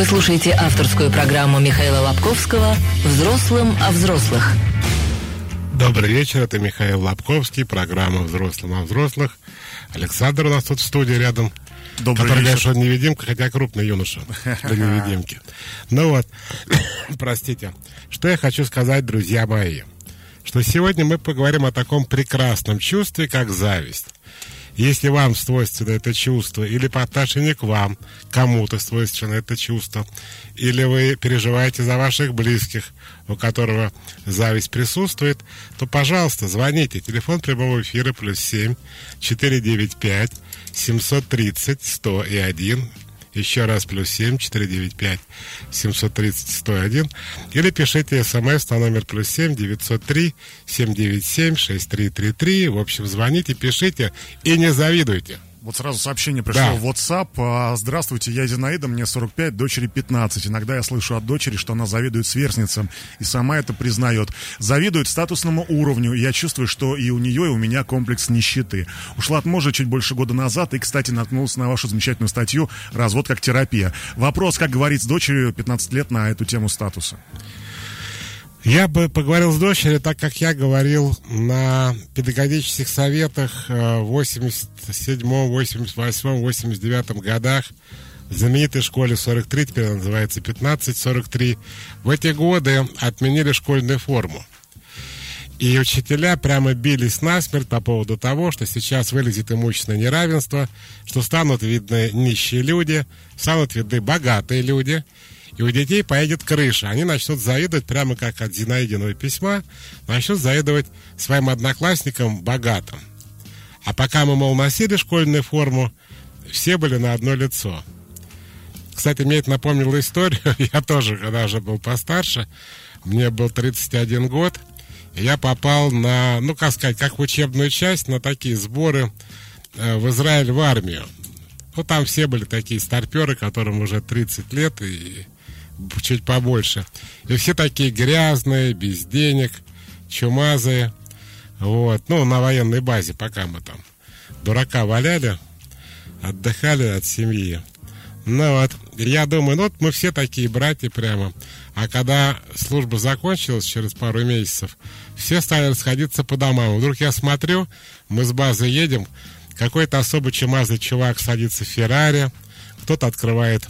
Вы слушаете авторскую программу Михаила Лобковского «Взрослым о взрослых». Добрый вечер, это Михаил Лобковский, программа «Взрослым о взрослых». Александр у нас тут в студии рядом. Добрый который, вечер. Конечно, невидимка, хотя крупный юноша для невидимки. Ну вот, простите, что я хочу сказать, друзья мои, что сегодня мы поговорим о таком прекрасном чувстве, как зависть. Если вам свойственно это чувство, или по отношению к вам кому-то свойственно это чувство, или вы переживаете за ваших близких, у которого зависть присутствует, то, пожалуйста, звоните. Телефон прямого эфира +7 495 730 101. Еще раз +7 495 730 101. Или пишите смс на номер +7 903 797 6333. В общем, звоните, пишите и не завидуйте. Вот сразу сообщение пришло в WhatsApp. Здравствуйте, я Зинаида, мне 45, дочери 15. Иногда я слышу от дочери, что она завидует сверстницам. И сама это признает. Завидует статусному уровню. Я чувствую, что и у нее, и у меня комплекс нищеты. Ушла от мужа чуть больше года назад. И, кстати, наткнулась на вашу замечательную статью «Развод как терапия». Вопрос, как говорить с дочерью 15 лет на эту тему статуса? Я бы поговорил с дочерью, так как я говорил на педагогических советах в 87, 88, 89 годах в знаменитой школе 43, теперь она называется 1543. В эти годы отменили школьную форму. И учителя прямо бились насмерть по поводу того, что сейчас вылезет имущественное неравенство, что станут видны нищие люди, станут видны богатые люди. И у детей поедет крыша. Они начнут завидовать, прямо как от Зинаидиного письма, начнут завидовать своим одноклассникам богатым. А пока мы, мол, носили школьную форму, все были на одно лицо. Кстати, мне это напомнило историю. Я тоже, когда уже был постарше, мне был 31 год, и я попал на, ну, как сказать, как в учебную часть, на такие сборы в Израиль, в армию. Ну, там все были такие старперы, которым уже 30 лет и чуть побольше. И все такие грязные, без денег, чумазые. Вот. Ну, на военной базе, пока мы там дурака валяли, отдыхали от семьи. Ну вот, я думаю, ну вот мы все такие братья прямо. А когда служба закончилась через пару месяцев, все стали расходиться по домам. Вдруг я смотрю, мы с базы едем, какой-то особо чумазый чувак садится в Феррари, кто-то открывает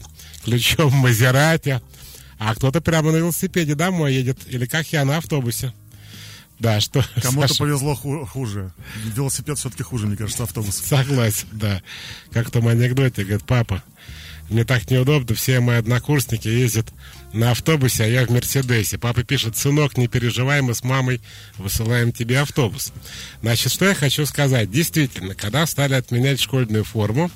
ключом Мазерате, а кто-то прямо на велосипеде домой едет. Или как я, на автобусе. Да, что... Кому-то повезло хуже. Велосипед все-таки хуже, мне кажется, автобус. Согласен, да. Как в том анекдоте, говорит, папа, мне так неудобно, все мои однокурсники ездят на автобусе, а я в Мерседесе. Папа пишет, сынок, не переживай, мы с мамой высылаем тебе автобус. Значит, что я хочу сказать. Действительно, когда стали отменять школьную форму,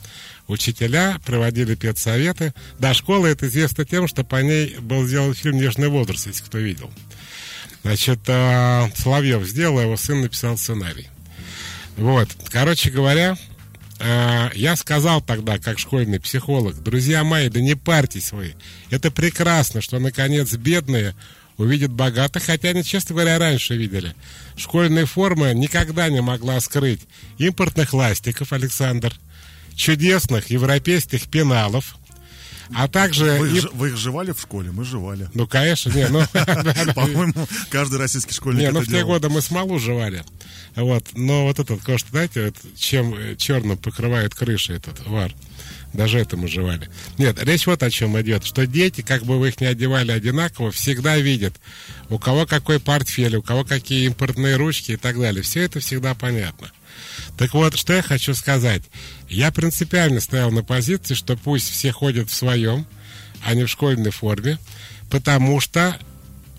учителя проводили педсоветы. Да, школа это известна тем, что по ней был сделан фильм «Нежный возраст», если кто видел. Значит, Соловьев сделал, а его сын написал сценарий. Вот, короче говоря, я сказал тогда, как школьный психолог, друзья мои, да не парьтесь вы. Это прекрасно, что, наконец, бедные увидят богатых, хотя они, честно говоря, раньше видели. Школьная форма никогда не могла скрыть импортных ластиков, Александр, чудесных европейских пеналов, а также... Вы их жевали в школе? Мы жевали. Ну, конечно, не, ну... По-моему, каждый российский школьник это делал. Не, ну, в те годы мы смолу жевали. Вот, но вот этот, кошт, знаете, вот, чем черным покрывает крыша этот вар. Даже это мы жевали. Нет, речь вот о чем идет. Что дети, как бы вы их ни одевали одинаково, всегда видят, у кого какой портфель, у кого какие импортные ручки и так далее. Все это всегда понятно. Так вот, что я хочу сказать. Я принципиально стоял на позиции, что пусть все ходят в своем, а не в школьной форме, потому что,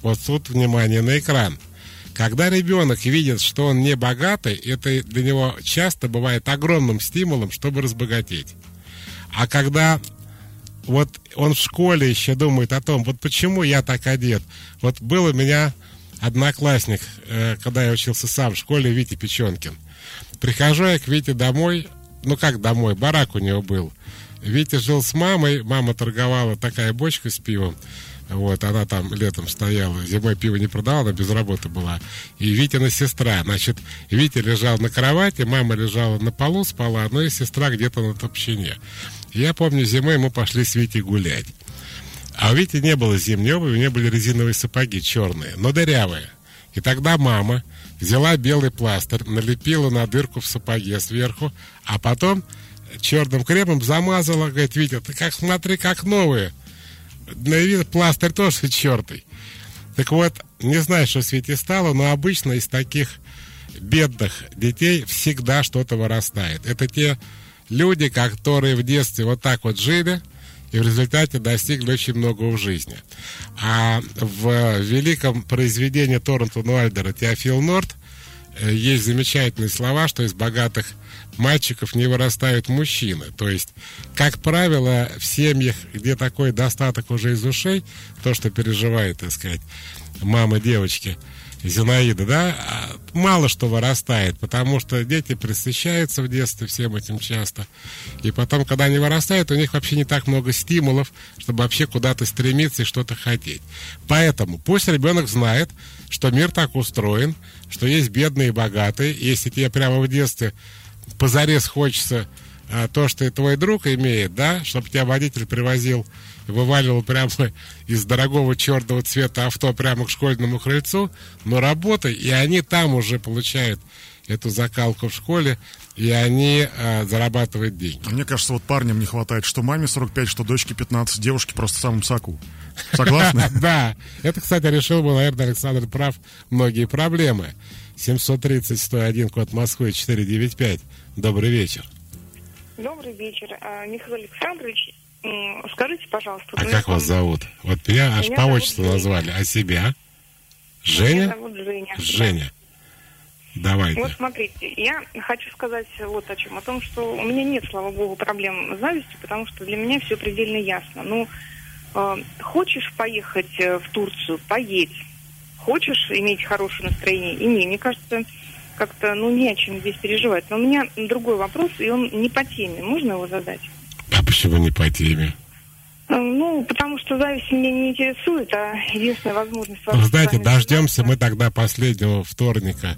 вот тут внимание на экран, когда ребенок видит, что он не богатый, это для него часто бывает огромным стимулом, чтобы разбогатеть. А когда вот он в школе еще думает о том, вот почему я так одет. Вот был у меня одноклассник, когда я учился сам в школе, Витя Печенкин. Прихожу я к Вите домой, ну как домой, барак у него был. Витя жил с мамой, мама торговала такая бочка с пивом. Вот, она там летом стояла, зимой пиво не продавала, без работы была. И Витина сестра, значит, Витя лежал на кровати, мама лежала на полу, спала, ну и сестра где-то на топчине. Я помню, зимой мы пошли с Витей гулять. А у Вити не было зимней обуви, у меня были резиновые сапоги черные, но дырявые. И тогда мама взяла белый пластырь, налепила на дырку в сапоге сверху, а потом черным кремом замазала, говорит, Витя, ты как смотри, как новые. На вид пластырь тоже чертый. Так вот, не знаю, что с Витей стало, но обычно из таких бедных детей всегда что-то вырастает. Это те люди, которые в детстве вот так вот жили и в результате достигли очень многого в жизни. А в великом произведении Торнтона Уайлдера «Теофил Норт» есть замечательные слова, что из богатых мальчиков не вырастают мужчины. То есть, как правило, в семьях, где такой достаток уже из ушей, то, что переживает, так сказать, мама девочки Зинаида, да, мало что вырастает, потому что дети пресыщаются в детстве всем этим часто. И потом, когда они вырастают, у них вообще не так много стимулов, чтобы вообще куда-то стремиться и что-то хотеть. Поэтому пусть ребенок знает, что мир так устроен, что есть бедные и богатые. Если тебе прямо в детстве позарез хочется то, что и твой друг имеет, да, чтобы тебя водитель привозил, вываливал прямо из дорогого черного цвета авто прямо к школьному крыльцу, но работай, и они там уже получают эту закалку в школе, и они зарабатывают деньги. Мне кажется, вот парням не хватает, что маме 45, что дочке 15, девушке просто в самом соку. Согласны? Да. Это, кстати, решил бы, наверное, Александр прав, многие проблемы. 730-101, код Москвы, 495. Добрый вечер. Добрый вечер, Михаил Александрович. Скажите, пожалуйста... А как вас зовут? Вот меня аж по отчеству назвали. А себя? Женя? Меня зовут Женя. Женя. Да. Давайте. Вот смотрите, я хочу сказать вот о чем. О том, что у меня нет, слава богу, проблем с завистью, потому что для меня все предельно ясно. Ну, хочешь поехать в Турцию, поедь. Хочешь иметь хорошее настроение, имей. Мне кажется, как-то, ну, не о чем здесь переживать. Но у меня другой вопрос, и он не по теме. Можно его задать? А почему не по теме? Ну, потому что зависть меня не интересует, а единственная возможность... Ну, знаете, дождемся мы тогда последнего вторника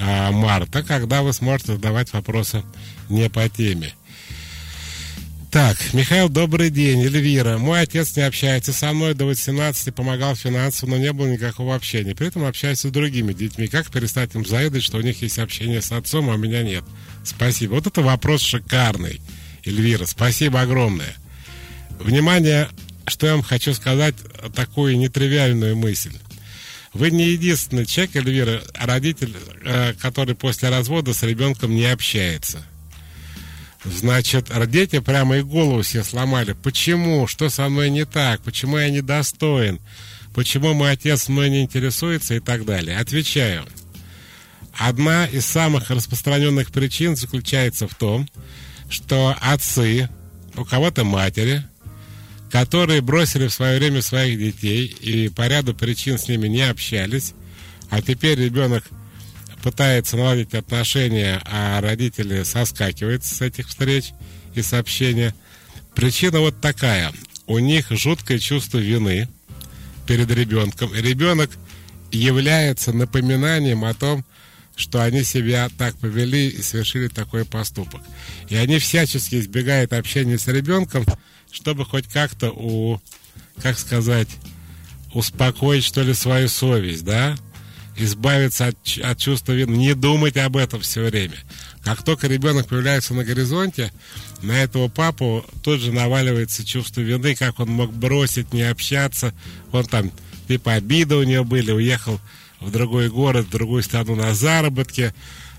марта, когда вы сможете задавать вопросы не по теме. Так, Михаил, добрый день. Эльвира. Мой отец не общается со мной до 18, помогал финансово, но не было никакого общения. При этом общаюсь с другими детьми. Как перестать им завидовать, что у них есть общение с отцом, а у меня нет? Спасибо. Вот это вопрос шикарный, Эльвира. Спасибо огромное. Внимание, что я вам хочу сказать такую нетривиальную мысль. Вы не единственный человек, Эльвира, родитель, который после развода с ребенком не общается. Значит, дети прямо и голову себе сломали. Почему? Что со мной не так? Почему я недостоин? Почему мой отец мной не интересуется? И так далее. Отвечаю. Одна из самых распространенных причин заключается в том, что отцы, у кого-то матери, которые бросили в свое время своих детей и по ряду причин с ними не общались, а теперь ребенок пытается наладить отношения, а родители соскакивают с этих встреч и сообщения. Причина вот такая. У них жуткое чувство вины перед ребенком. И ребенок является напоминанием о том, что они себя так повели и совершили такой поступок. И они всячески избегают общения с ребенком, чтобы хоть как-то, успокоить, что ли, свою совесть, да? Избавиться от чувства вины, не думать об этом все время. Как только ребенок появляется на горизонте, на этого папу тут же наваливается чувство вины, как он мог бросить, не общаться. Он там, типа, обиды у него были, уехал в другой город, в другую страну на заработки,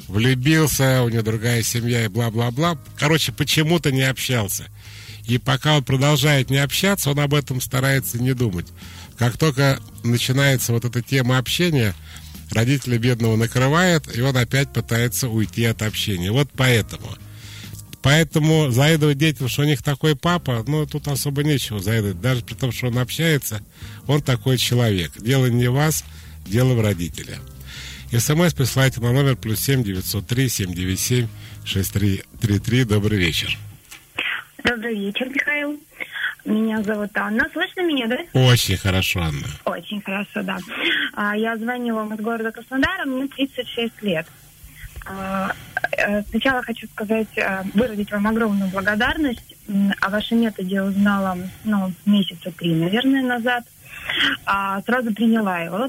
влюбился, у него другая семья и бла-бла-бла. Короче, почему-то не общался. И пока он продолжает не общаться, он об этом старается не думать. Как только начинается вот эта тема общения, родители бедного накрывает, и он опять пытается уйти от общения. Вот поэтому. Поэтому завидовать детям, что у них такой папа, ну, тут особо нечего завидовать. Даже при том, что он общается, он такой человек. Дело не в вас, дело в родителях. СМС присылайте на номер +7 903 797 6333. Добрый вечер. Добрый вечер, Михаил. Меня зовут Анна. Слышно меня, да? Очень хорошо, Анна. Очень хорошо, да. Я звонила вам из города Краснодара, мне 36 лет. Сначала хочу сказать, выразить вам огромную благодарность. О вашей методе узнала, месяца 3, наверное, назад. Сразу приняла его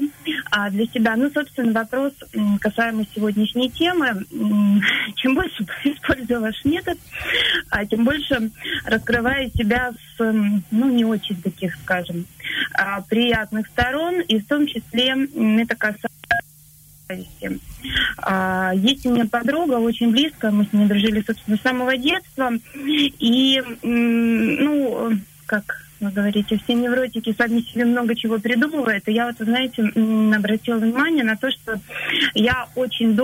для себя. Собственно, вопрос касаемо сегодняшней темы. Чем больше использую ваш метод, тем больше раскрываю себя с, не очень таких, скажем, приятных сторон. И в том числе это касается... Есть у меня подруга, очень близкая, мы с ней дружили, собственно, с самого детства. И, как... вы говорите, все невротики сами себе много чего придумывают. И я вот, знаете, обратила внимание на то, что я очень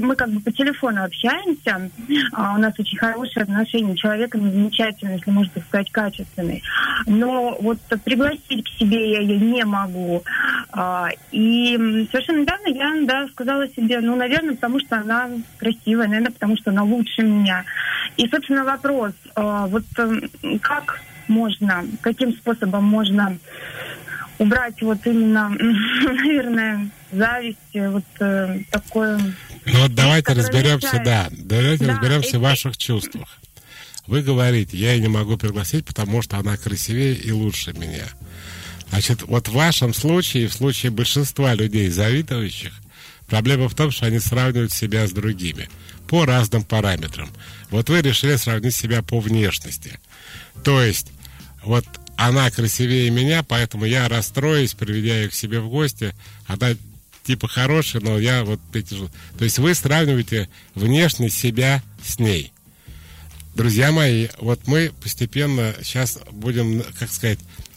мы как бы по телефону общаемся, у нас очень хорошие отношения, человек замечательный, если можно так сказать, качественный. Но вот пригласить к себе я ее не могу. И совершенно недавно я сказала себе, наверное, потому что она красивая, наверное, потому что она лучше меня. И, собственно, вопрос, как можно, каким способом можно убрать именно, наверное, зависть, такое... давайте разберемся, разберемся в ваших чувствах. Вы говорите, я ее не могу пригласить, потому что она красивее и лучше меня. Значит, в вашем случае, в случае большинства людей, завидующих, проблема в том, что они сравнивают себя с другими по разным параметрам. Вы решили сравнить себя по внешности. То есть, она красивее меня, поэтому я расстроюсь, приведя ее к себе в гости. Она типа хорошая, но я То есть вы сравниваете внешне себя с ней. Друзья мои, мы постепенно сейчас будем,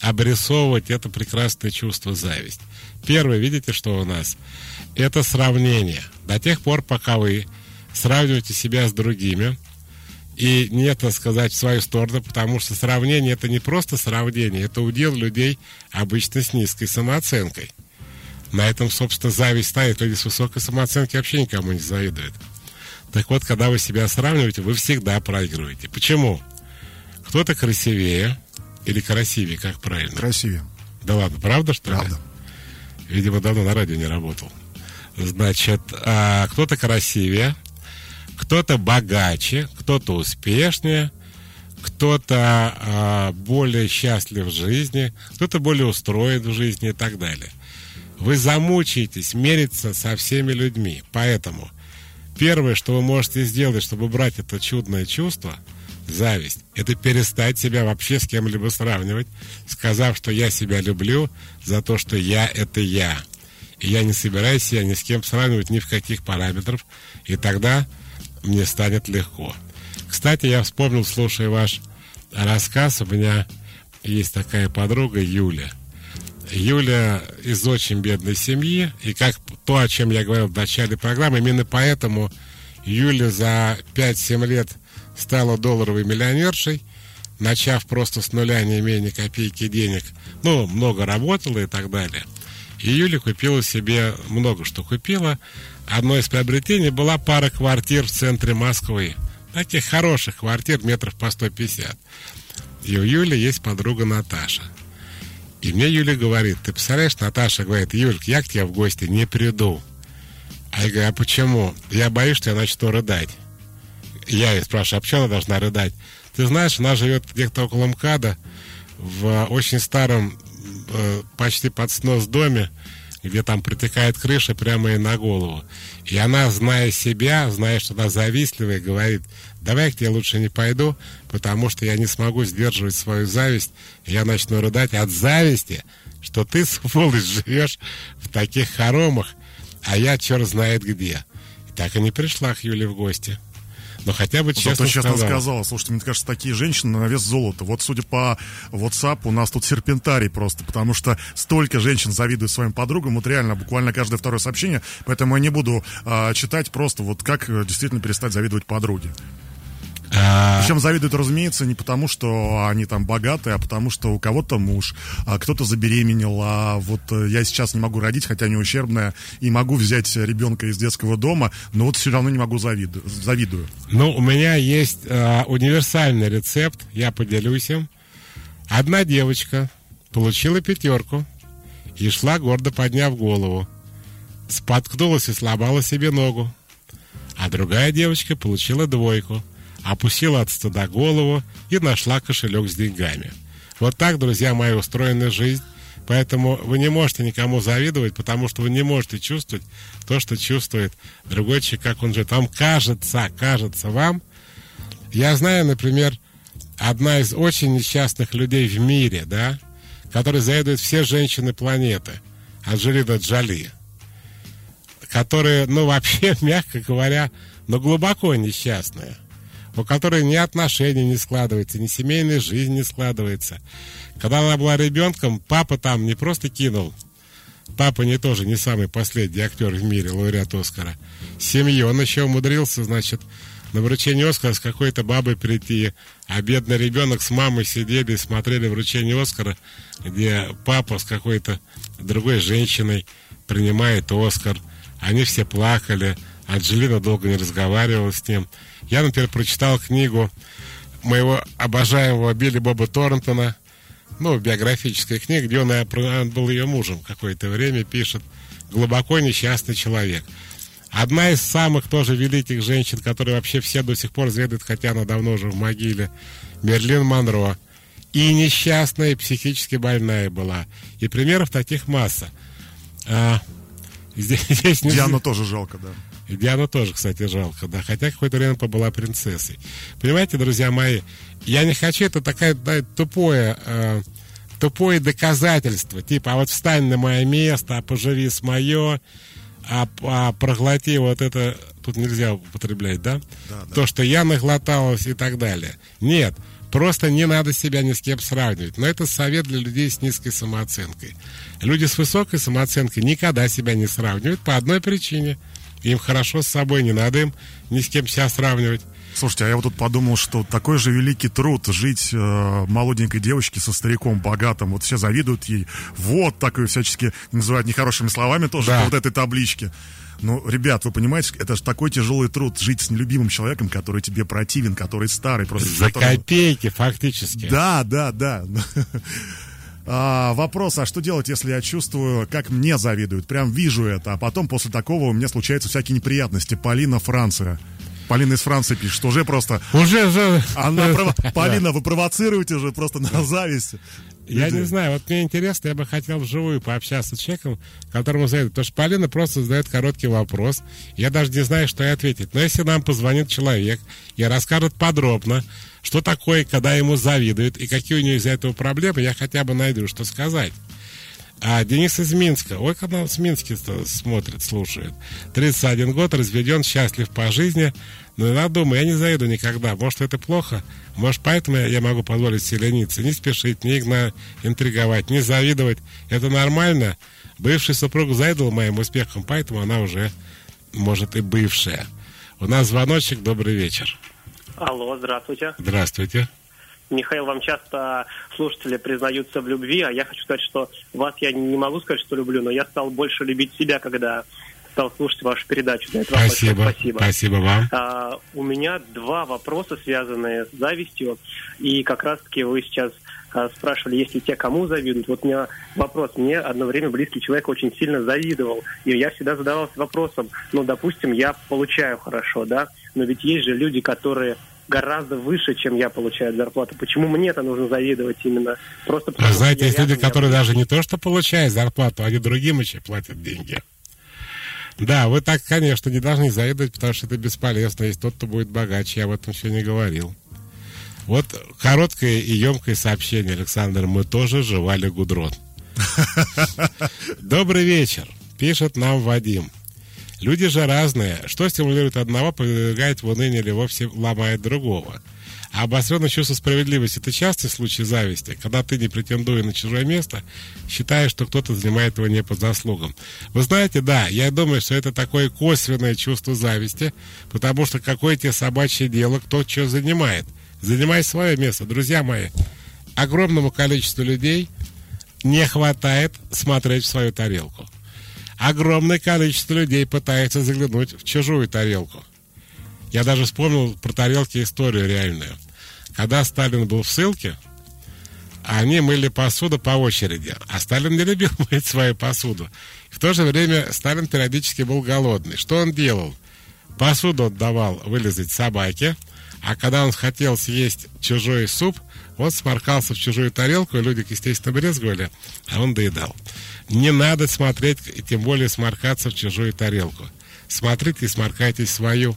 обрисовывать это прекрасное чувство зависть. Первое, видите, что у нас? Это сравнение. До тех пор, пока вы сравниваете себя с другими, и нет, так сказать, в свою сторону, потому что сравнение — это не просто сравнение, это удел людей обычно с низкой самооценкой. На этом, собственно, зависть стоит. Люди с высокой самооценкой вообще никому не завидуют. Так вот, когда вы себя сравниваете, вы всегда проигрываете. Почему? Кто-то красивее или красивее, как правильно? Красивее. Да ладно, правда, что ли? Правда. Видимо, давно на радио не работал. Значит, кто-то красивее, кто-то богаче, кто-то успешнее, кто-то более счастлив в жизни, кто-то более устроен в жизни и так далее. Вы замучаетесь мериться со всеми людьми. Поэтому первое, что вы можете сделать, чтобы убрать это чудное чувство, зависть, это перестать себя вообще с кем-либо сравнивать, сказав, что я себя люблю за то, что я — это я. И я не собираюсь себя ни с кем сравнивать, ни в каких параметрах. И тогда... мне станет легко. Кстати, я вспомнил, слушая ваш рассказ, у меня есть такая подруга Юля. Юля из очень бедной семьи, и как то, о чем я говорил в начале программы, именно поэтому Юля за 5-7 лет стала долларовой миллионершей, начав просто с нуля, не имея ни копейки денег. Много работала и так далее. И Юля купила себе много что купила. Одно из приобретений была пара квартир в центре Москвы. Таких хороших квартир, метров по 150. И у Юли есть подруга Наташа. И мне Юля говорит, ты представляешь, Наташа говорит, Юлька, я к тебе в гости не приду. А я говорю, а почему? Я боюсь, что я начну рыдать. Я ее спрашиваю, а почему она должна рыдать? Ты знаешь, она живет где-то около МКАДа, в очень старом, почти под снос доме, где там протекает крыша прямо ей на голову. И она, зная себя, зная, что она завистливая, говорит, давай я к тебе лучше не пойду, потому что я не смогу сдерживать свою зависть, и я начну рыдать от зависти, что ты, сволочь, живешь в таких хоромах, а я черт знает где. И так и не пришла к Юле в гости. Но хотя бы честно сказала. Слушайте, мне кажется, такие женщины на вес золота. Судя по WhatsApp, у нас тут серпентарий просто, потому что столько женщин завидуют своим подругам. Реально, буквально каждое второе сообщение. Поэтому я не буду читать просто, как действительно перестать завидовать подруге. Причем завидуют, разумеется, не потому, что они там богатые, а потому, что у кого-то муж, кто-то забеременел, я сейчас не могу родить, хотя не ущербная, и могу взять ребенка из детского дома, но все равно не могу завидую. У меня есть универсальный рецепт, я поделюсь им. Одна девочка получила 5 и шла, гордо подняв голову, споткнулась и сломала себе ногу. а другая девочка получила двойку, опустила от стыда голову и нашла кошелек с деньгами. Вот так, друзья мои, устроена жизнь. Поэтому вы не можете никому завидовать, потому что вы не можете чувствовать то, что чувствует другой человек, как он живет. Вам кажется вам. Я знаю, например, одна из очень несчастных людей в мире, да, которой завидуют все женщины планеты, Анджелина Джоли, которые, ну, вообще, мягко говоря, но глубоко несчастные, у которой ни отношения не складываются, ни семейная жизнь не складывается. Когда она была ребенком, папа там не просто кинул, папа не тоже не самый последний актер в мире, лауреат Оскара, семью. Он еще умудрился, значит, на вручение Оскара с какой-то бабой прийти, а бедный ребенок с мамой сидели и смотрели вручение Оскара, где папа с какой-то другой женщиной принимает Оскар. Они все плакали, Анджелина долго не разговаривала с ним. Я, например, прочитал книгу моего обожаемого Билли Боба Торнтона, ну, биографическая книга, где он был ее мужем какое-то время, пишет, глубоко несчастный человек. Одна из самых тоже великих женщин, которые вообще все до сих пор завидуют, хотя она давно уже в могиле, Мерлин Монро. И несчастная, и психически больная была. И примеров таких масса. Здесь Диану тоже жалко, да. И Диану тоже, кстати, жалко, да. Хотя какое-то время побыла принцессой. Понимаете, друзья мои, я не хочу, это такое, да, тупое доказательство. Типа, а вот встань на мое место, а поживи с мое... А проглоти вот это... Тут нельзя употреблять, да? Да? То, что я наглоталась и так далее. Нет, просто не надо себя ни с кем сравнивать. Но это совет для людей с низкой самооценкой. Люди с высокой самооценкой никогда себя не сравнивают по одной причине. Им хорошо с собой, не надо им ни с кем себя сравнивать. Слушайте, а я вот тут подумал, что такой же великий труд жить молоденькой девочке со стариком богатым. Вот все завидуют ей. Вот, так ее всячески называют нехорошими словами тоже, да, по вот этой табличке. Ну, ребят, вы понимаете, это же такой тяжелый труд жить с нелюбимым человеком, который тебе противен, который старый. Просто за которого... копейки фактически. Да. Вопрос, а что делать, если я чувствую, как мне завидуют? Прям вижу это, а потом после такого у меня случаются всякие неприятности. Полина из Франции пишет, что уже просто... Полина, вы провоцируете же просто на зависть. Я не знаю, вот мне интересно, я бы хотел вживую пообщаться с человеком, которому завидует. Потому что Полина просто задает короткий вопрос. Я даже не знаю, что ей ответить. Но если нам позвонит человек и расскажет подробно, что такое, когда ему завидуют, и какие у нее из-за этого проблемы, я хотя бы найду, что сказать. А Денис из Минска. Ой, как он в Минске смотрит, слушает. 31 год, разведен, счастлив по жизни. Но я думаю, я не заеду никогда. Может, это плохо? Может, поэтому я могу позволить себе лениться. Не спешить, не интриговать, не завидовать. Это нормально. Бывший супруг завидовал моим успехом, поэтому она уже, может, и бывшая. У нас звоночек. Добрый вечер. Алло, здравствуйте. Здравствуйте. Михаил, вам часто слушатели признаются в любви, а я хочу сказать, что вас я не могу сказать, что люблю, но я стал больше любить себя, когда стал слушать вашу передачу. За это вам спасибо вам. У меня два вопроса, связанные с завистью, и как раз-таки вы сейчас спрашивали, есть ли те, кому завидуют. Вот у меня вопрос. Мне одно время близкий человек очень сильно завидовал, и я всегда задавался вопросом, ну, допустим, я получаю хорошо, да, но ведь есть же люди, которые... гораздо выше, чем я получаю зарплату. Почему мне-то нужно завидовать именно? Просто потому, знаете, есть люди, которые даже не то, что получают зарплату, они другим еще платят деньги. Да, вы так, конечно, не должны завидовать, потому что это бесполезно. Есть тот, кто будет богаче, я об этом еще не говорил. Вот короткое и емкое сообщение, Александр. Мы тоже жевали гудрон. Добрый вечер, пишет нам Вадим. Люди же разные. Что стимулирует одного, подвергает в уныние или вовсе ломает другого. А обостренное чувство справедливости — это частый случай зависти, когда ты, не претендуя на чужое место, считаешь, что кто-то занимает его не по заслугам. Вы знаете, да, я думаю, что это такое косвенное чувство зависти, потому что какое тебе собачье дело, кто что занимает. Занимай свое место. Друзья мои, огромному количеству людей не хватает смотреть в свою тарелку. Огромное количество людей пытается заглянуть в чужую тарелку. Я даже вспомнил про тарелки историю реальную. Когда Сталин был в ссылке, они мыли посуду по очереди. А Сталин не любил мыть свою посуду. В то же время Сталин периодически был голодный. Что он делал? Посуду он давал вылезать собаке, а когда он хотел съесть чужой суп, он сморкался в чужую тарелку, и люди, естественно, брезговали, а он доедал. Не надо смотреть, и тем более сморкаться в чужую тарелку. Смотрите и сморкайтесь в свою.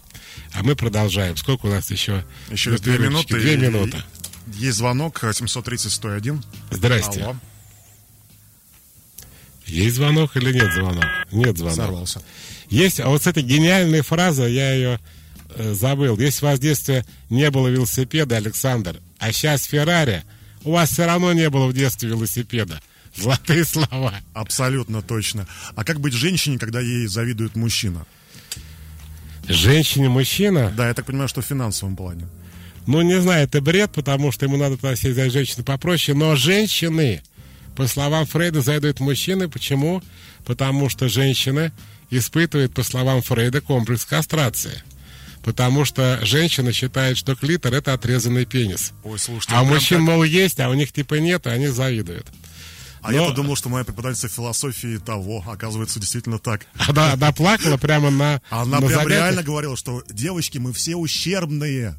А мы продолжаем. Сколько у нас еще? Еще 2 минуты. 2 минуты. Есть звонок 730-101. Здрасте. Алло. Есть звонок или нет звонок? Нет звонок. Сорвался. Есть, а вот с этой гениальной фразой, я ее забыл. Если у вас в детстве не было велосипеда, Александр, а сейчас Феррари, у вас все равно не было в детстве велосипеда. Золотые слова. Абсолютно точно. А как быть женщине, когда ей завидует мужчина? Женщине-мужчина? Да, я так понимаю, что в финансовом плане. Ну, не знаю, это бред, потому что ему надо относиться к женщине попроще. Но женщины, по словам Фрейда, завидуют мужчины. Почему? Потому что женщины испытывают, по словам Фрейда, комплекс кастрации. Потому что женщина считает, что клитор — это отрезанный пенис. Ой, слушайте, а у мужчин, так... мол, есть, а у них типа нет, и они завидуют. А я-то думал, что моя преподавательница философии того, оказывается, действительно так. Она плакала прямо на Она на прям занятии. Реально говорила, что девочки, мы все ущербные.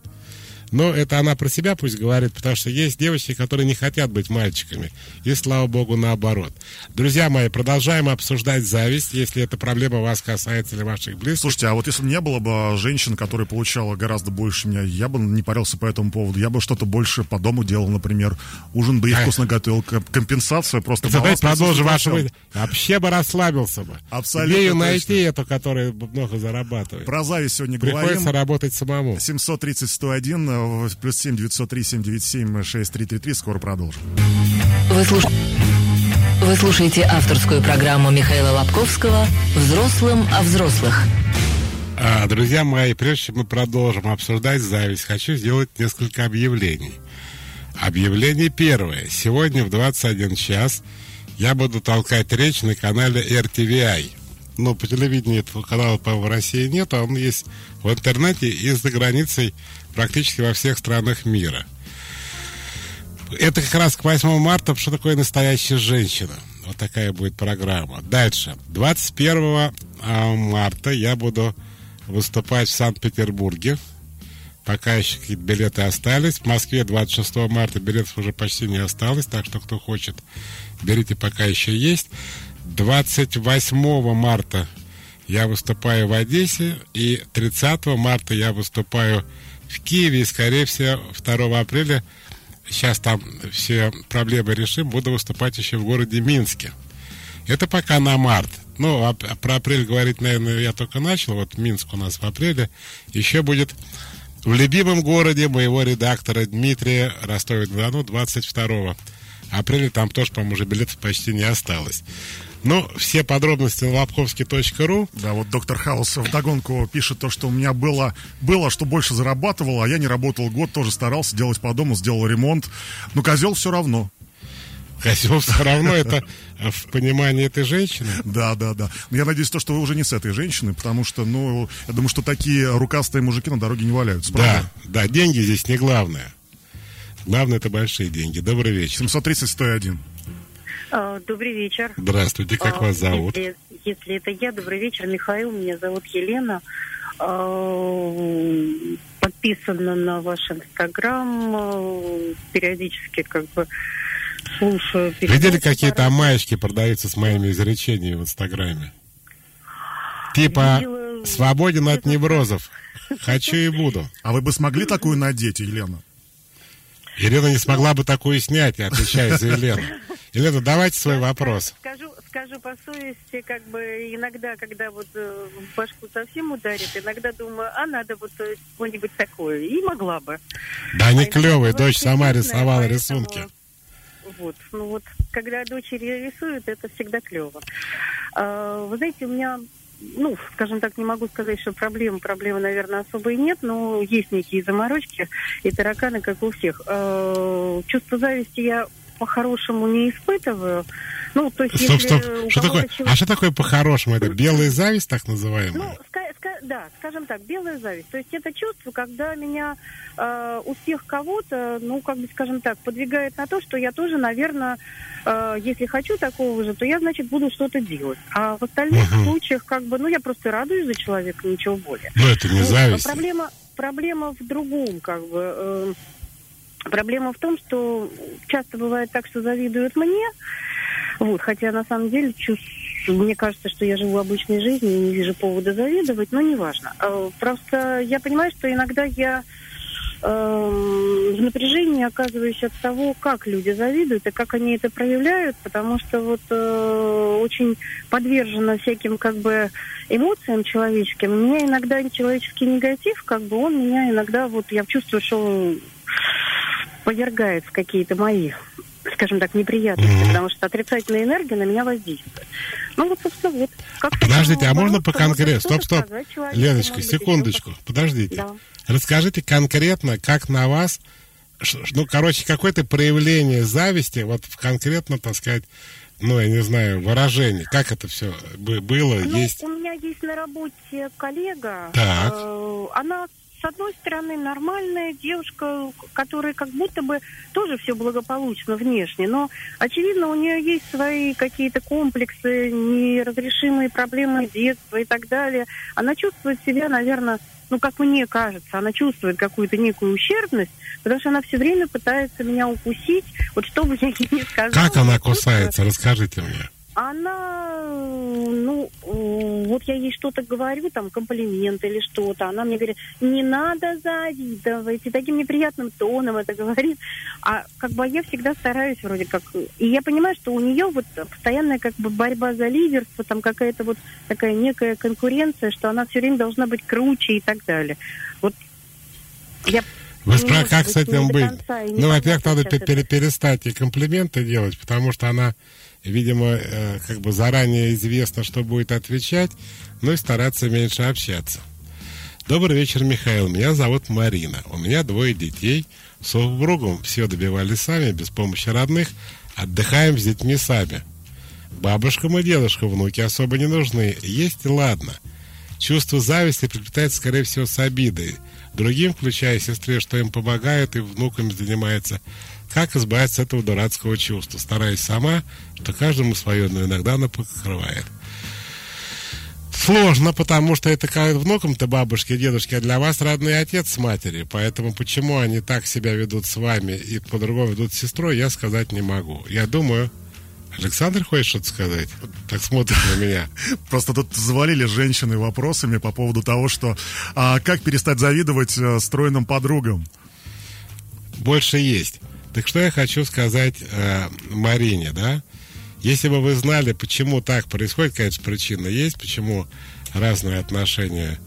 Ну, это она про себя пусть говорит, потому что есть девочки, которые не хотят быть мальчиками. И, слава богу, наоборот. Друзья мои, продолжаем обсуждать зависть, если эта проблема вас касается или ваших близких. Слушайте, а вот если не было бы женщин, которые получала гораздо больше меня, я бы не парился по этому поводу. Я бы что-то больше по дому делал, например. Ужин бы я вкусно готовил. Компенсацию просто... Задайте, продолжу вашу... Вообще бы расслабился бы. Абсолютно. Идею найти эту, которая много зарабатывает. Про зависть сегодня говорим. Приходится работать самому. 730-101... Плюс 7-903-797-6333. Скоро продолжим. Вы слушаете авторскую программу Михаила Лобковского «Взрослым о взрослых». Друзья мои, прежде чем мы продолжим обсуждать зависть, хочу сделать несколько объявлений. Объявление первое. Сегодня в 21 час я буду толкать речь на канале RTVI. Ну, по телевидению этого канала, по-моему, в России нет, а он есть в интернете и за границей практически во всех странах мира. Это как раз к 8 марта, что такое настоящая женщина. Вот такая будет программа. Дальше. 21 марта я буду выступать в Санкт-Петербурге. Пока еще какие-то билеты остались. В Москве 26 марта билетов уже почти не осталось, так что кто хочет, берите, пока еще есть. 28 марта я выступаю в Одессе, и 30 марта я выступаю в Киеве, и, скорее всего, 2 апреля, сейчас там все проблемы решим, буду выступать еще в городе Минске. Это пока на март. Ну, про апрель говорить, наверное, я только начал. Вот Минск у нас в апреле. Еще будет в любимом городе моего редактора Дмитрия, Ростове-на-Дону, 22 апреля. Там тоже, по-моему, уже билетов почти не осталось. Ну, все подробности на лобковский.ру. Да, вот доктор Хаус вдогонку пишет то, что у меня было, что больше зарабатывал, а я не работал год, тоже старался делать по дому, сделал ремонт. Но козел все равно. Козел все равно, это в понимании этой женщины. Да, да, да. Но я надеюсь, то, что вы уже не с этой женщиной, потому что, ну, я думаю, что такие рукастые мужики на дороге не валяются. Правда? Да, да, деньги здесь не главное. Главное, это большие деньги. Добрый вечер. 730-101. Добрый вечер. Здравствуйте, как вас зовут? Если это я, добрый вечер, Михаил, меня зовут Елена. Подписана на ваш инстаграм, периодически как бы слушаю. Видели, какие-то маечки продаются с моими изречениями в инстаграме? Типа «Свободен от неврозов». Хочу и буду. А вы бы смогли такую надеть, Елена? Елена не смогла бы такую снять, я отвечаю за Елену. Елена, давайте свой вопрос. Скажу по совести, как бы иногда, когда вот в башку совсем ударит, иногда думаю, а надо вот что-нибудь такое. И могла бы. Да они клевые, дочь сама рисовала рисунки. Вот, ну вот, когда дочери рисуют, это всегда клево. Вы знаете, у меня... Ну, скажем так, не могу сказать, что проблемы, наверное, особо и нет, но есть некие заморочки и тараканы, как у всех. Чувство зависти я по-хорошему не испытываю. Ну, то есть, стоп, если стоп. Что такое? А что такое по-хорошему? Это белая зависть, так называемая? Ну, да, скажем так, белая зависть. То есть это чувство, когда меня успех кого-то, ну, как бы, скажем так, подвигает на то, что я тоже, наверное, если хочу такого же, то я, значит, буду что-то делать. А в остальных случаях, как бы, ну, я просто радуюсь за человека, ничего более. Ну, это не зависть. Проблема в другом, как бы. Проблема в том, что часто бывает так, что завидуют мне, вот, хотя на самом деле мне кажется, что я живу обычной жизнью и не вижу повода завидовать, но неважно. Просто я понимаю, что иногда я в напряжении оказываюсь от того, как люди завидуют и как они это проявляют, потому что вот очень подвержена всяким как бы эмоциям человеческим. У меня иногда человеческий негатив, как бы он меня иногда, вот я чувствую, что он повергает в какие-то мои, скажем так, неприятности, потому что отрицательная энергия на меня воздействует. Ну вот, собственно, вот. Подождите, а можно по конкретно? Стоп. Леночка, секундочку, подождите. Да. Расскажите конкретно, как на вас, ну, короче, какое-то проявление зависти, вот конкретно, так сказать, ну, я не знаю, выражение, как это все было, ну, есть? У меня есть на работе коллега, она... С одной стороны, нормальная девушка, которая как будто бы тоже все благополучно внешне, но, очевидно, у нее есть свои какие-то комплексы, неразрешимые проблемы детства и так далее. Она чувствует себя, наверное, ну, как мне кажется, она чувствует какую-то некую ущербность, потому что она все время пытается меня укусить, вот что бы я ей ни сказала. Как она кусается? Расскажите мне. Она, ну, вот я ей что-то говорю, там, комплимент или что-то, она мне говорит, не надо завидовать, и таким неприятным тоном это говорит, а как бы я всегда стараюсь вроде как, и я понимаю, что у нее вот постоянная как бы борьба за лидерство, там какая-то вот такая некая конкуренция, что она все время должна быть круче и так далее. Вот я... Вы спрашиваете, как с этим быть? Ну, во-первых, надо перестать ей комплименты делать, потому что она, видимо, как бы заранее известно, что будет отвечать, но и стараться меньше общаться. Добрый вечер, Михаил. Меня зовут Марина. У меня 2 детей. С супругом все добивались сами, без помощи родных. Отдыхаем с детьми сами. Бабушкам и дедушкам внуки особо не нужны. Есть и ладно. Чувство зависти приплетается, скорее всего, с обидой. Другим, включая сестре, что им помогают и внуками занимается. Как избавиться от этого дурацкого чувства? Стараюсь сама, что каждому свое, но иногда она покрывает. Сложно, потому что это как внукам-то бабушки и дедушки, а для вас родной отец с матерью. Поэтому почему они так себя ведут с вами и по-другому ведут с сестрой, я сказать не могу. Я думаю... Александр, хочешь что-то сказать? Так смотрит на меня. Просто тут завалили женщины вопросами по поводу того, что как перестать завидовать стройным подругам? Больше есть. Так что я хочу сказать Марине, да? Если бы вы знали, почему так происходит, конечно, причина есть, почему разные отношения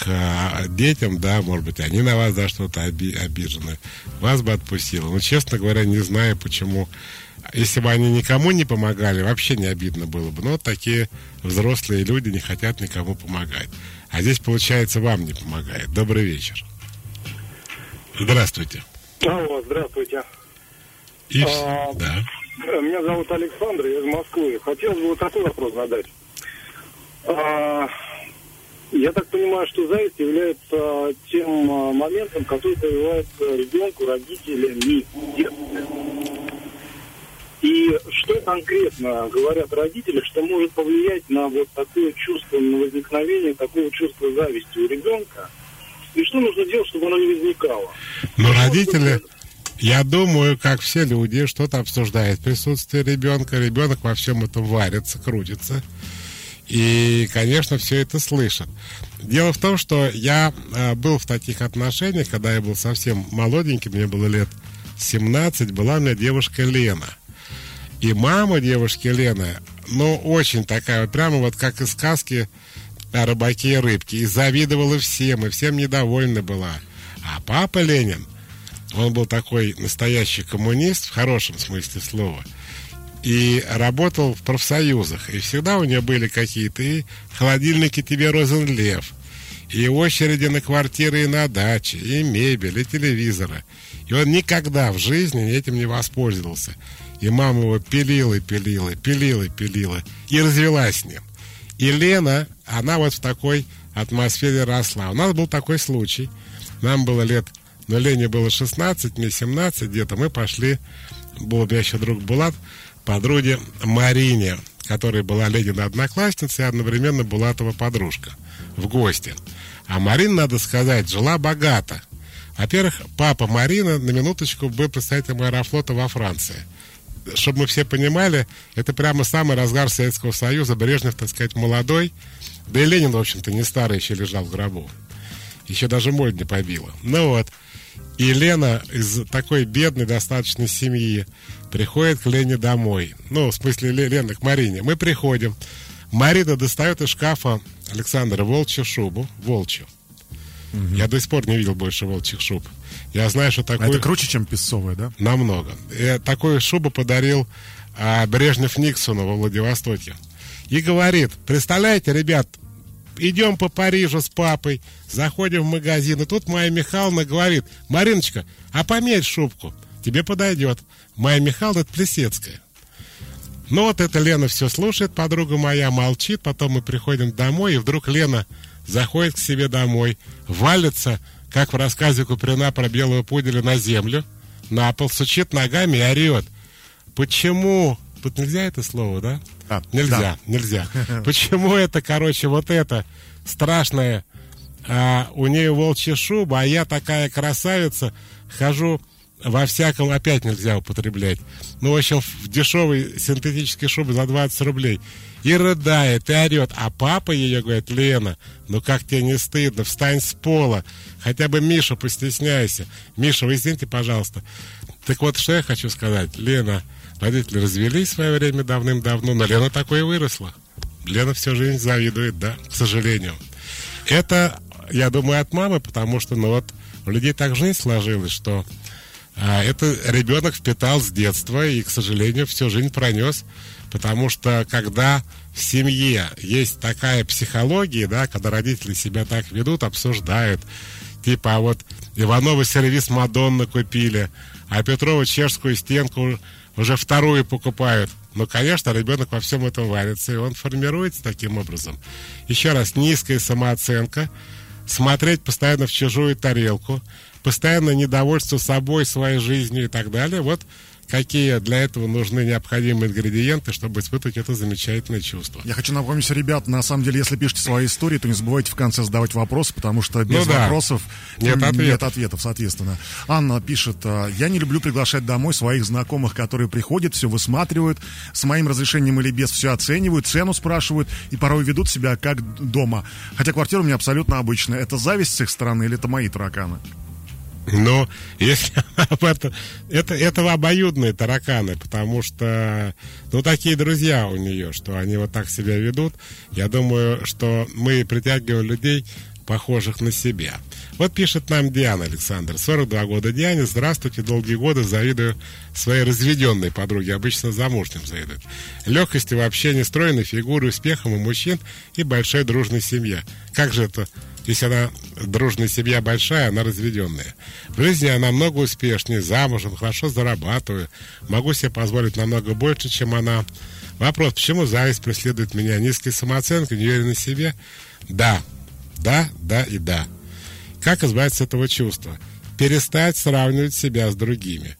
к детям, да, может быть, они на вас за что-то обижены, вас бы отпустило. Но, честно говоря, не знаю, почему... Если бы они никому не помогали, вообще не обидно было бы. Но вот такие взрослые люди не хотят никому помогать. А здесь, получается, вам не помогает. Добрый вечер. Здравствуйте. Алло, здравствуйте. Да. Меня зовут Александр, я из Москвы. Хотелось бы вот такой вопрос задать. Я так понимаю, что зависть является тем моментом, который появляется ребенку, родителями, детям. И что конкретно говорят родители, что может повлиять на вот такое чувство, на возникновение такого чувства зависти у ребенка? И что нужно делать, чтобы оно не возникало? Но родители, я думаю, как все люди, что-то обсуждают присутствие ребенка. Ребенок во всем этом варится, крутится. И, конечно, все это слышат. Дело в том, что я был в таких отношениях, когда я был совсем молоденький, мне было лет 17, была у меня девушка Лена. И мама девушки Лены, ну, очень такая, вот прямо вот как из сказки о рыбаке и рыбке. И завидовала всем, и всем недовольна была. А папа Ленин, он был такой настоящий коммунист, в хорошем смысле слова, и работал в профсоюзах. И всегда у него были какие-то и холодильники тебе Розенлев, и очереди на квартиры и на дачи, и мебель, и телевизоры. И он никогда в жизни этим не воспользовался. И мама его пилила, и развелась с ним. И Лена, она вот в такой атмосфере росла. У нас был такой случай. Нам было лет, но Лене было 16, мне 17 где-то. Мы пошли, был у меня еще друг Булат, подруге Марине, которая была Ленина одноклассница и одновременно Булатова подружка, в гости. А Марина, надо сказать, жила богато. Во-первых, папа Марина, на минуточку, был представителем Аэрофлота во Франции. Чтобы мы все понимали, это прямо самый разгар Советского Союза. Брежнев, так сказать, молодой. Да и Ленин, в общем-то, не старый, еще лежал в гробу. Еще даже моль не побила. Ну вот. И Лена из такой бедной достаточно семьи приходит к Лене домой. Ну, в смысле, Лена к Марине. Мы приходим. Марина достает из шкафа Александра волчью шубу. Волчью. Угу. Я до сих пор не видел больше волчьих шуб. Я знаю, что такое... Это круче, чем песцовая, да? Намного. Я такую шубу подарил Брежнев Никсону во Владивостоке. И говорит, представляете, ребят, идем по Парижу с папой, заходим в магазин. И тут Майя Михайловна говорит, Мариночка, а померь шубку, тебе подойдет. Майя Михайловна, это Плесецкая. Ну вот это Лена все слушает, подруга моя молчит. Потом мы приходим домой, и вдруг Лена заходит к себе домой, валится, как в рассказе Куприна про белого пуделя, на землю, на пол, сучит ногами и орет. Почему? Тут нельзя это слово, да? А, нельзя. Почему это, короче, вот это страшное, у нее волчья шуба, а я такая красавица, хожу во всяком, опять нельзя употреблять. Ну, в общем, в дешевой синтетической шубе за 20 рублей. И рыдает, и орет. А папа ее говорит, Лена, ну как тебе не стыдно, встань с пола. Хотя бы Мишу постесняйся. Миша, вы извините, пожалуйста. Так вот, что я хочу сказать. Лена, родители развелись в свое время давным-давно, но Лена такое выросла. Лена всю жизнь завидует, да, к сожалению. Это, я думаю, от мамы, потому что, ну вот, у людей так жизнь сложилась, что... Это ребенок впитал с детства и, к сожалению, всю жизнь пронес. Потому что, когда в семье есть такая психология, да, когда родители себя так ведут, обсуждают, типа, а вот Иванова сервис Мадонны купили, а Петрова чешскую стенку уже вторую покупают. Ну, конечно, ребенок во всем этом варится, и он формируется таким образом. Еще раз, низкая самооценка, смотреть постоянно в чужую тарелку, постоянное недовольство собой, своей жизнью и так далее. Вот какие для этого нужны необходимые ингредиенты, чтобы испытывать это замечательное чувство. Я хочу напомнить, ребят, на самом деле, если пишете свои истории, то не забывайте в конце задавать вопросы, потому что без вопросов нет ответов, соответственно. Анна пишет, я не люблю приглашать домой своих знакомых, которые приходят, все высматривают, с моим разрешением или без, все оценивают, цену спрашивают и порой ведут себя как дома. Хотя квартира у меня абсолютно обычная. Это зависть с их стороны или это мои тараканы? Ну, если об этом... Это обоюдные тараканы, потому что, ну, такие друзья у нее, что они вот так себя ведут. Я думаю, что мы притягиваем людей, похожих на себя. Вот пишет нам Диана Александр. 42 года Диане. Здравствуйте, долгие годы завидую своей разведенной подруге. Обычно замужним завидуют. Легкостью в общении, стройной фигурой, успехом у мужчин и большой дружной семье. Как же это... Если она дружная семья большая, она разведенная. В жизни она много успешнее, замужем, хорошо зарабатываю. Могу себе позволить намного больше, чем она. Вопрос, почему зависть преследует меня? Низкая самооценка, неуверенность в себе? Да. Как избавиться от этого чувства? Перестать сравнивать себя с другими.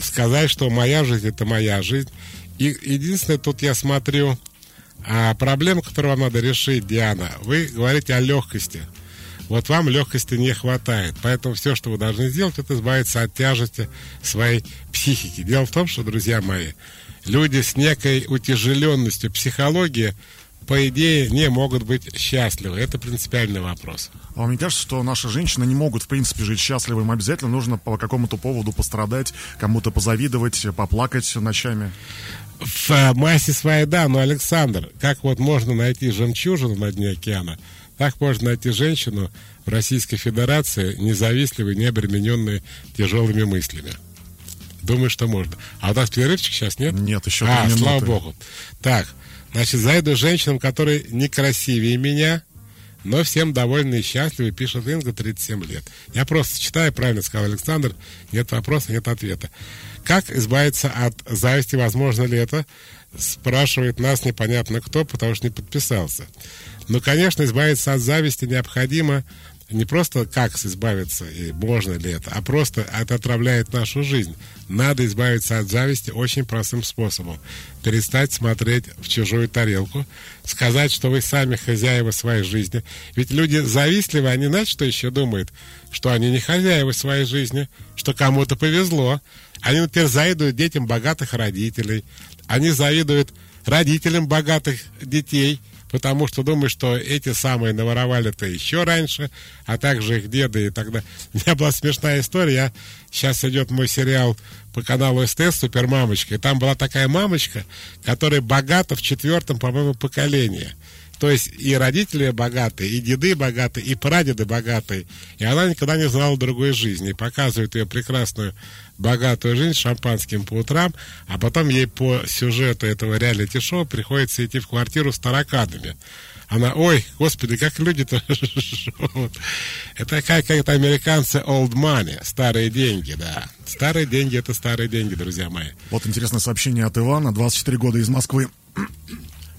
Сказать, что моя жизнь – это моя жизнь. И единственное, тут я смотрю... А проблема, которую вам надо решить, Диана, вы говорите о легкости. Вот вам легкости не хватает. Поэтому все, что вы должны сделать, это избавиться от тяжести своей психики. Дело в том, что, друзья мои, люди с некой утяжеленностью психологии, по идее, не могут быть счастливы. Это принципиальный вопрос. А мне кажется, что наши женщины не могут, в принципе, жить счастливы. Им обязательно нужно по какому-то поводу пострадать, кому-то позавидовать, поплакать ночами. В массе своей, да, но, Александр, как вот можно найти жемчужину на дне океана, так можно найти женщину в Российской Федерации, независливой, не обремененной тяжелыми мыслями. Думаю, что можно. А у нас перерывчик сейчас, нет? Нет, еще 3 минуты. Слава богу. Так, значит, зайду женщинам, которые некрасивее меня, но всем довольны и счастливы, пишет Инга, 37 лет. Я просто читаю, правильно сказал Александр, нет вопроса, нет ответа. Как избавиться от зависти, возможно ли это, спрашивает нас непонятно кто, потому что не подписался. Но, конечно, избавиться от зависти необходимо. Не просто как избавиться, и можно ли это, а просто это отравляет нашу жизнь. Надо избавиться от зависти очень простым способом. Перестать смотреть в чужую тарелку, сказать, что вы сами хозяева своей жизни. Ведь люди завистливы, они, знаете, что еще думают? Что они не хозяева своей жизни, что кому-то повезло. Они, например, завидуют детям богатых родителей. Они завидуют родителям богатых детей, потому что думаю, что эти самые наворовали-то еще раньше, а также их деды и так далее. У меня была смешная история. Сейчас идет мой сериал по каналу СТС «Супермамочка». И там была такая мамочка, которая богата в четвертом, по-моему, поколении. То есть и родители богатые, и деды богатые, и прадеды богатые. И она никогда не знала другой жизни. И показывает ее прекрасную богатую жизнь с шампанским по утрам, а потом ей по сюжету этого реалити-шоу приходится идти в квартиру с тараканами. Она, ой, господи, как люди-то живут. Это как-то американцы old money, старые деньги, да. Старые деньги — это старые деньги, друзья мои. Вот интересное сообщение от Ивана, 24 года, из Москвы.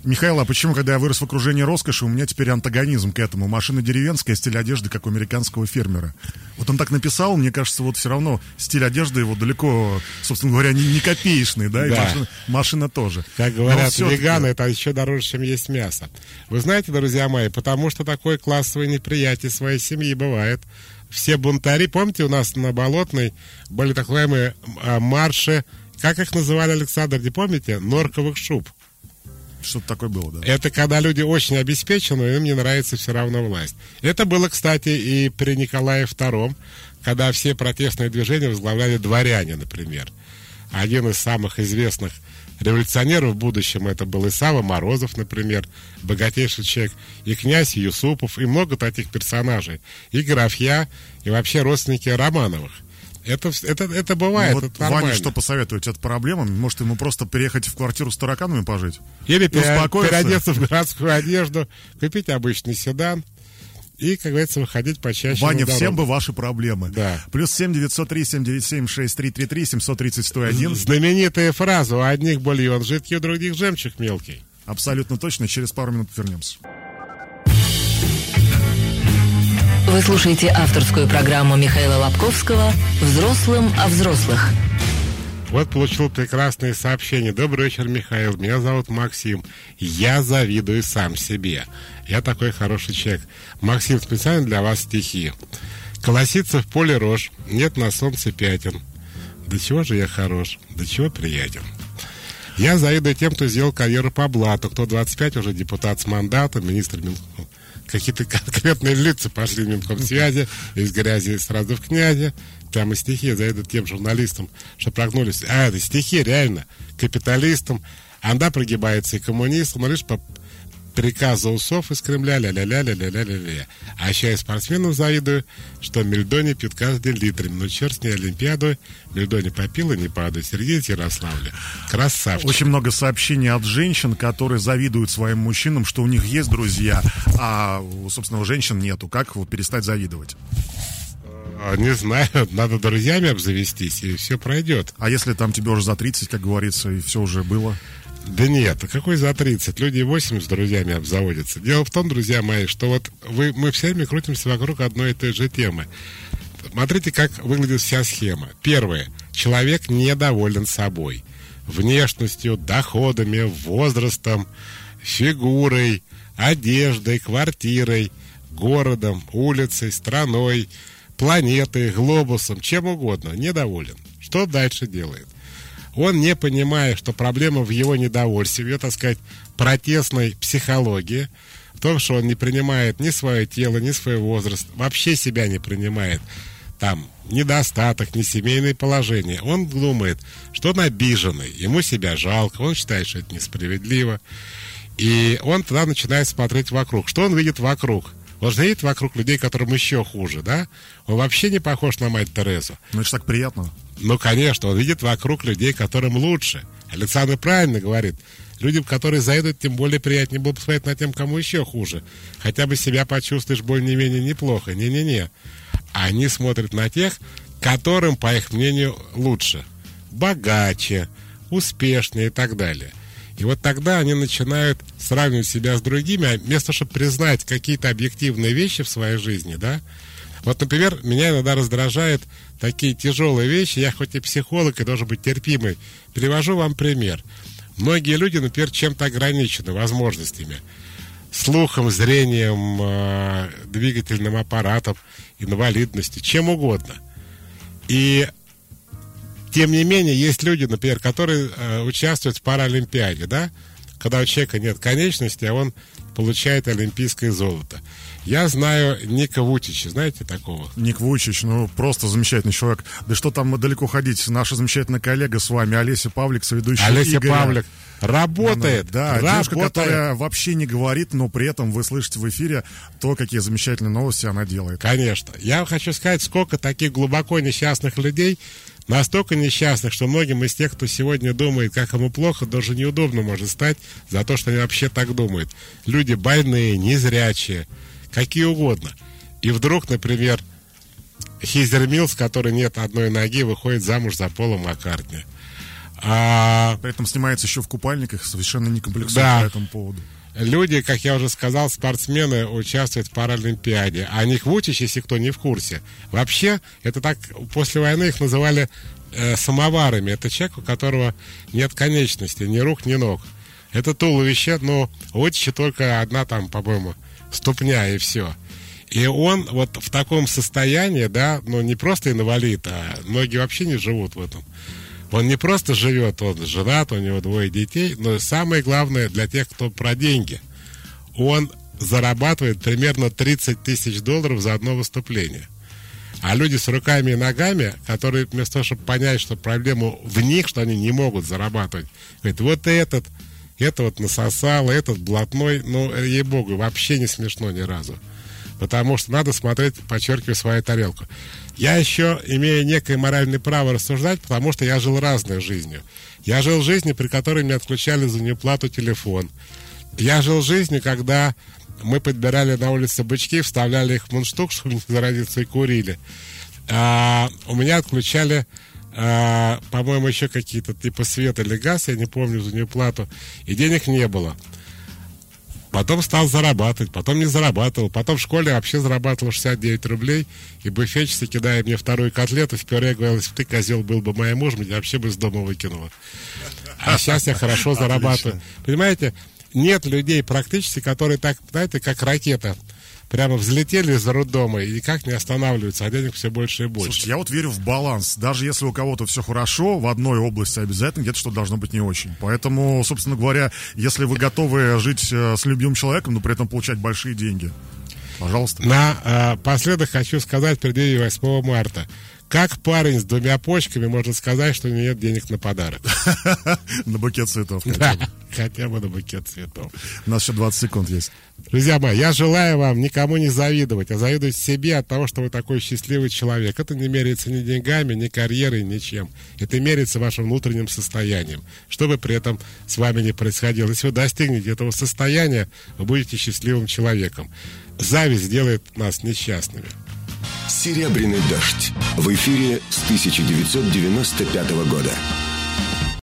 Михаил, а почему, когда я вырос в окружении роскоши, у меня теперь антагонизм к этому? Машина деревенская, стиль одежды, как у американского фермера. Вот он так написал, мне кажется, вот все равно стиль одежды его далеко, собственно говоря, не копеечный, да? И да. Машина тоже. Как говорят веганы, это еще дороже, чем есть мясо. Вы знаете, друзья мои, потому что такое классовое неприятие своей семьи бывает. Все бунтари, помните, у нас на Болотной были так называемые марши, как их называли, Александр, не помните? Норковых шуб. Что-то такое было, да. Это когда люди очень обеспечены, и им не нравится все равно власть. Это было, кстати, и при Николае II, когда все протестные движения возглавляли дворяне, например. Один из самых известных революционеров в будущем это был и Сава Морозов, например, богатейший человек, и князь Юсупов, и много таких персонажей, и графья, и вообще родственники Романовых. Это бывает, ну, вот это нормально. Ване что посоветуете? Это проблема? Может, ему просто переехать в квартиру с тараканами пожить? Или переодеться в городскую одежду, купить обычный седан и, как говорится, выходить почаще. Ваня, всем бы ваши проблемы. Да. Плюс 7-903-797-6333-730-101. Знаменитая фраза: у одних бульон жидкий, у других жемчуг мелкий. Абсолютно точно. Через пару минут вернемся. Вы слушаете авторскую программу Михаила Лобковского «Взрослым о взрослых». Вот получил прекрасное сообщение. Добрый вечер, Михаил. Меня зовут Максим. Я завидую сам себе. Я такой хороший человек. Максим, специально для вас стихи. Колосится в поле рожь, нет на солнце пятен. До чего же я хорош, до чего приятен. Я завидую тем, кто сделал карьеру по блату, кто 25 уже депутат с мандатом, министр Минкома. Какие-то конкретные лица пошли в Минкомсвязи, из грязи сразу в князи. Там и стихи завидуют тем журналистам, что прогнулись. А, это стихи, реально, капиталистам. Она прогибается и коммунистам, но лишь по приказу усов из Кремля. Ля-ля-ля-ля-ля-ля-ля-ля. А еще я спортсменам завидую, что Мельдони пьют каждый литрами. Ну, черт с ней Олимпиаду. Мельдони попила, не падает. Сергей Ярославля. Красавчик. Очень много сообщений от женщин, которые завидуют своим мужчинам, что у них есть друзья, а, собственно, у женщин нету. Как перестать завидовать? Не знаю, надо друзьями обзавестись, и все пройдет. А если там тебе уже за 30, как говорится, и все уже было? Да нет, какой за 30? Люди 80 с друзьями обзаводятся. Дело в том, друзья мои, что вот мы все время крутимся вокруг одной и той же темы. Смотрите, как выглядит вся схема. Первое. Человек недоволен собой. Внешностью, доходами, возрастом, фигурой, одеждой, квартирой, городом, улицей, страной, планетой, глобусом, чем угодно. Недоволен. Что дальше делает? Он, не понимая, что проблема в его недовольстве, в его, так сказать, протестной психологии, в том, что он не принимает ни свое тело, ни свой возраст, вообще себя не принимает, там, недостаток, ни семейное положение. Он думает, что он обиженный, ему себя жалко, он считает, что это несправедливо. И он тогда начинает смотреть вокруг. Что он видит вокруг? Он же видит вокруг людей, которым еще хуже, да? Он вообще не похож на мать Терезу. Ну, это же так приятно. Ну, конечно, он видит вокруг людей, которым лучше. Александр правильно говорит. Людям, которые завидуют, тем более приятнее было посмотреть на тем, кому еще хуже. Хотя бы себя почувствуешь более-менее неплохо. Не-не-не. Они смотрят на тех, которым, по их мнению, лучше. Богаче, успешнее и так далее. И вот тогда они начинают сравнивать себя с другими, а вместо того, чтобы признать какие-то объективные вещи в своей жизни, да. Вот, например, меня иногда раздражают такие тяжелые вещи. Я хоть и психолог, и должен быть терпимый. Привожу вам пример. Многие люди, например, чем-то ограничены возможностями. Слухом, зрением, двигательным аппаратом, инвалидностью, чем угодно. И, тем не менее, есть люди, например, которые участвуют в паралимпиаде, да? Когда у человека нет конечности, а он получает олимпийское золото. Я знаю Ника Вучича, знаете такого? Ник Вучич, ну просто замечательный человек. Да что там далеко ходить, наша замечательная коллега с вами, Олеся Павлик, соведущая Олеся Игоря. Павлик работает, да, работает. Девушка, которая вообще не говорит, но при этом вы слышите в эфире то, какие замечательные новости она делает. Конечно, я хочу сказать, сколько таких глубоко несчастных людей. Настолько несчастных, что многим из тех, кто сегодня думает, как ему плохо, даже неудобно может стать за то, что они вообще так думают. Люди больные, незрячие, какие угодно. И вдруг, например, Хизер Милс, который нет одной ноги, выходит замуж за Пола Маккартни. При этом снимается еще в купальниках, совершенно не комплексует по этому поводу. Люди, как я уже сказал, спортсмены участвуют в паралимпиаде. А Ник Вучич, если кто не в курсе. Вообще, это так, после войны их называли самоварами. Это человек, у которого нет конечности, ни рук, ни ног. Это туловище, но у Вучича только одна там, по-моему, ступня и все. И он вот в таком состоянии, да, ну не просто инвалид, а многие вообще не живут в этом. Он не просто живет, он женат, у него 2 детей, но самое главное для тех, кто про деньги. Он зарабатывает примерно 30 тысяч долларов за одно выступление. А люди с руками и ногами, которые вместо того, чтобы понять, что проблема в них, что они не могут зарабатывать, говорят, вот это вот насосало, этот блатной, ну, ей-богу, вообще не смешно ни разу. Потому что надо смотреть, подчеркиваю, свою тарелку. Я еще имею некое моральное право рассуждать, потому что я жил разной жизнью. Я жил жизнью, при которой мне отключали за неуплату телефон. Я жил жизнью, когда мы подбирали на улице бычки, вставляли их в мундштук, чтобы не заразиться, и курили. У меня отключали, по-моему, еще какие-то типа свет или газ, я не помню, за неуплату. И денег не было. Потом стал зарабатывать, потом не зарабатывал. Потом в школе вообще зарабатывал 69 рублей. И буфетчица, кидая мне 2-ю котлету, в пюре говорила, если бы ты, козел, был бы моим мужем, меня вообще бы из дома выкинуло. А сейчас я хорошо зарабатываю. Понимаете, нет людей практически, которые так, знаете, как ракета. Прямо взлетели из роддома и никак не останавливаются, а денег все больше и больше. Слушайте, я вот верю в баланс. Даже если у кого-то все хорошо, в одной области обязательно где-то что-то должно быть не очень. Поэтому, собственно говоря, если вы готовы жить с любимым человеком, но при этом получать большие деньги, пожалуйста. Напоследок хочу сказать, преддверии 8 марта. Как парень с 2 почками может сказать, что у него нет денег на подарок? На букет цветов. Да, хотя бы на букет цветов. У нас еще 20 секунд есть. Друзья мои, я желаю вам никому не завидовать, а завидовать себе от того, что вы такой счастливый человек. Это не меряется ни деньгами, ни карьерой, ничем. Это меряется вашим внутренним состоянием. Что бы при этом с вами ни происходило. Если вы достигнете этого состояния, вы будете счастливым человеком. Зависть делает нас несчастными. «Серебряный дождь» в эфире с 1995 года.